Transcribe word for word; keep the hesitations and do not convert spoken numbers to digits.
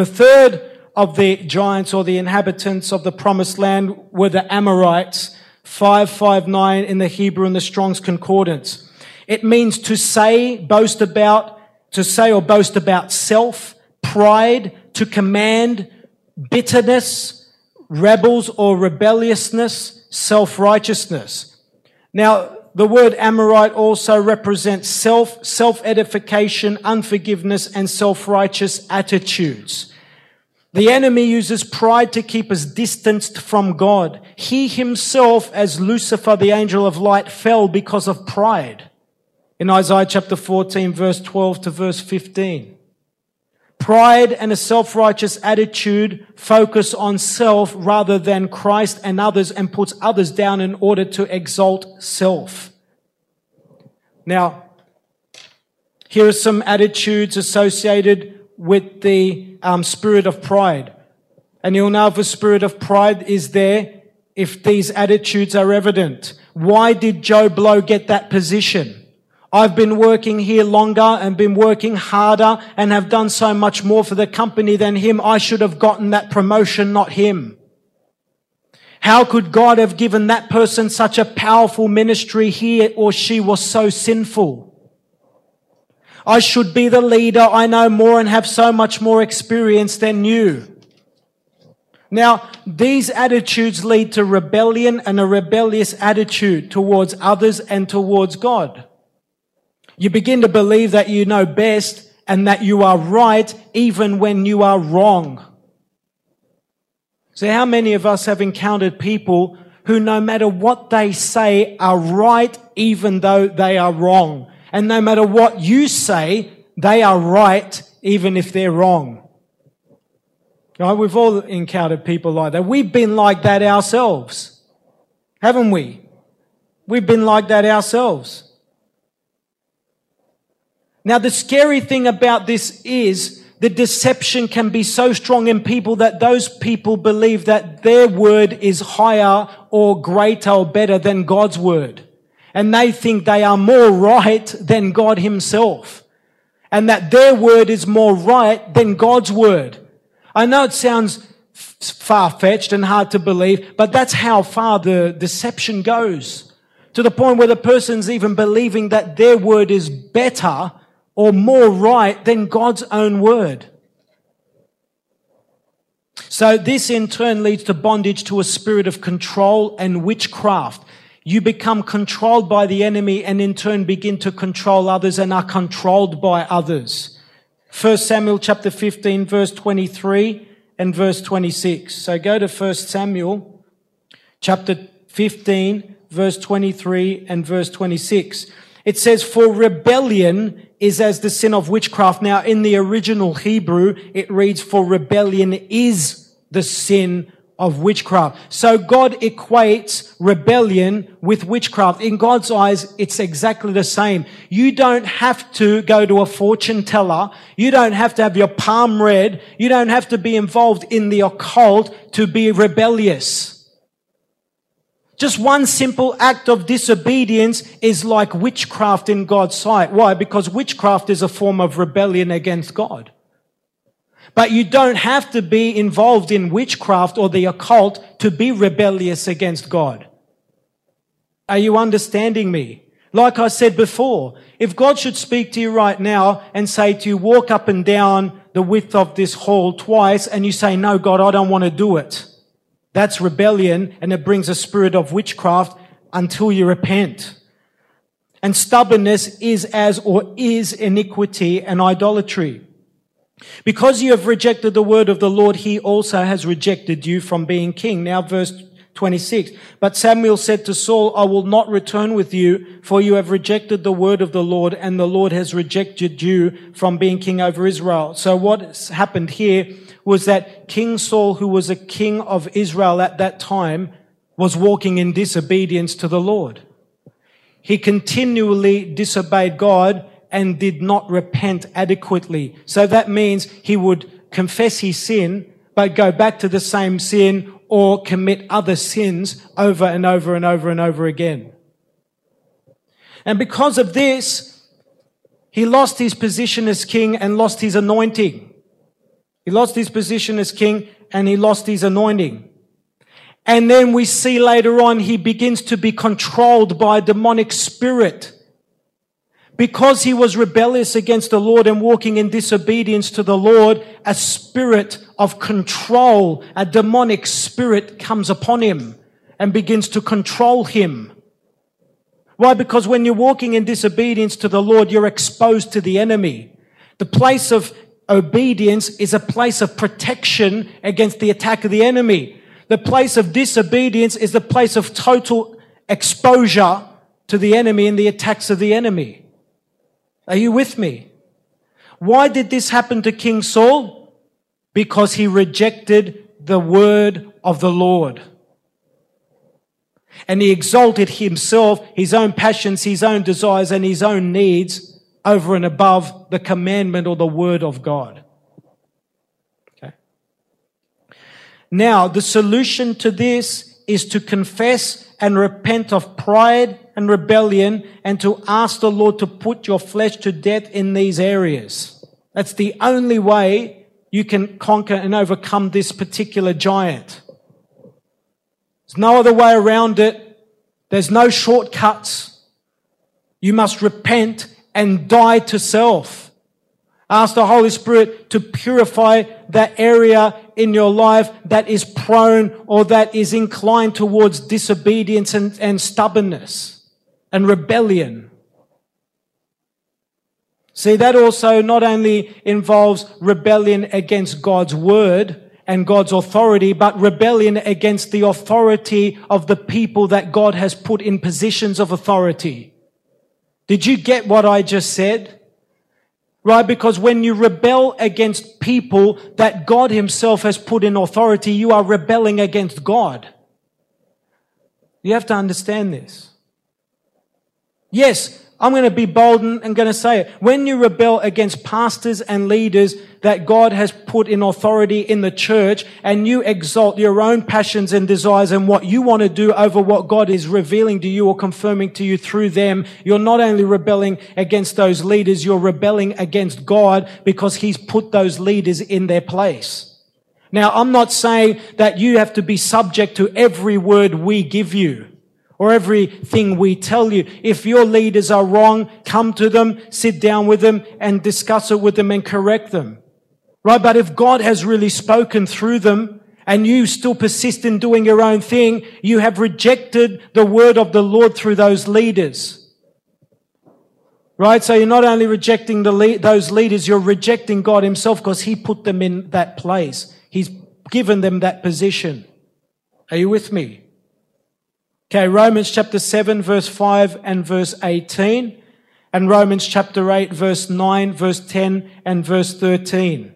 The third of the giants or the inhabitants of the promised land were the Amorites, five fifty-nine in the Hebrew and the Strong's Concordance. It means to say, boast about, to say or boast about self, pride, to command, bitterness, rebels or rebelliousness, self-righteousness. Now, the word Amorite also represents self, self-edification, unforgiveness, and self-righteous attitudes. The enemy uses pride to keep us distanced from God. He himself, as Lucifer, the angel of light, fell because of pride. In Isaiah chapter fourteen, verse twelve to verse fifteen. Pride and a self-righteous attitude focus on self rather than Christ and others, and puts others down in order to exalt self. Now, here are some attitudes associated with the um, spirit of pride. And you'll know if a spirit of pride is there if these attitudes are evident. Why did Joe Blow get that position? I've been working here longer and been working harder and have done so much more for the company than him. I should have gotten that promotion, not him. How could God have given that person such a powerful ministry here, or she was so sinful? I should be the leader. I know more and have so much more experience than you. Now, these attitudes lead to rebellion and a rebellious attitude towards others and towards God. You begin to believe that you know best and that you are right even when you are wrong. So how many of us have encountered people who no matter what they say are right even though they are wrong? And no matter what you say, they are right even if they're wrong. Right? We've all encountered people like that. We've been like that ourselves, haven't we? We've been like that ourselves. Now, the scary thing about this is the deception can be so strong in people that those people believe that their word is higher or greater or better than God's word. And they think they are more right than God himself, and that their word is more right than God's word. I know it sounds far-fetched and hard to believe, but that's how far the deception goes, to the point where the person's even believing that their word is better or more right than God's own word. So this in turn leads to bondage to a spirit of control and witchcraft. You become controlled by the enemy and in turn begin to control others and are controlled by others. First Samuel chapter fifteen, verse twenty-three and verse twenty-six. So go to First Samuel chapter fifteen, verse twenty-three and verse twenty-six. It says, for rebellion is as the sin of witchcraft. Now, in the original Hebrew, it reads, for rebellion is the sin of witchcraft. So God equates rebellion with witchcraft. In God's eyes, it's exactly the same. You don't have to go to a fortune teller. You don't have to have your palm read. You don't have to be involved in the occult to be rebellious. Just one simple act of disobedience is like witchcraft in God's sight. Why? Because witchcraft is a form of rebellion against God. But you don't have to be involved in witchcraft or the occult to be rebellious against God. Are you understanding me? Like I said before, if God should speak to you right now and say to you, walk up and down the width of this hall twice, and you say, no, God, I don't want to do it. That's rebellion, and it brings a spirit of witchcraft until you repent. And stubbornness is as or is iniquity and idolatry. Because you have rejected the word of the Lord, he also has rejected you from being king. Now verse twenty-six. But Samuel said to Saul, I will not return with you, for you have rejected the word of the Lord, and the Lord has rejected you from being king over Israel. So what's happened here was that King Saul, who was a king of Israel at that time, was walking in disobedience to the Lord. He continually disobeyed God and did not repent adequately. So that means he would confess his sin, but go back to the same sin or commit other sins over and over and over and over again. And because of this, he lost his position as king and lost his anointing. He lost his position as king and he lost his anointing. And then we see later on he begins to be controlled by a demonic spirit because he was rebellious against the Lord and walking in disobedience to the Lord. A spirit of control, a demonic spirit comes upon him and begins to control him. Why? Because when you're walking in disobedience to the Lord, you're exposed to the enemy. The place of obedience is a place of protection against the attack of the enemy. The place of disobedience is the place of total exposure to the enemy and the attacks of the enemy. Are you with me? Why did this happen to King Saul? Because he rejected the word of the Lord. And he exalted himself, his own passions, his own desires, and his own needs over and above the commandment or the word of God. Okay. Now, the solution to this is to confess and repent of pride and rebellion and to ask the Lord to put your flesh to death in these areas. That's the only way you can conquer and overcome this particular giant. There's no other way around it. There's no shortcuts. You must repent and die to self. Ask the Holy Spirit to purify that area in your life that is prone or that is inclined towards disobedience and, and stubbornness and rebellion. See, that also not only involves rebellion against God's word and God's authority, but rebellion against the authority of the people that God has put in positions of authority. Did you get what I just said? Right? Because when you rebel against people that God himself has put in authority, you are rebelling against God. You have to understand this. Yes, I'm going to be bold and going to say it. When you rebel against pastors and leaders that God has put in authority in the church and you exalt your own passions and desires and what you want to do over what God is revealing to you or confirming to you through them, you're not only rebelling against those leaders, you're rebelling against God because he's put those leaders in their place. Now, I'm not saying that you have to be subject to every word we give you or everything we tell you. If your leaders are wrong, come to them, sit down with them and discuss it with them and correct them. Right? But if God has really spoken through them and you still persist in doing your own thing, you have rejected the word of the Lord through those leaders. Right? So you're not only rejecting the le- those leaders, you're rejecting God himself because he put them in that place. He's given them that position. Are you with me? Okay, Romans chapter seven, verse five and verse eighteen, and Romans chapter eight, verse nine, verse ten, and verse thirteen.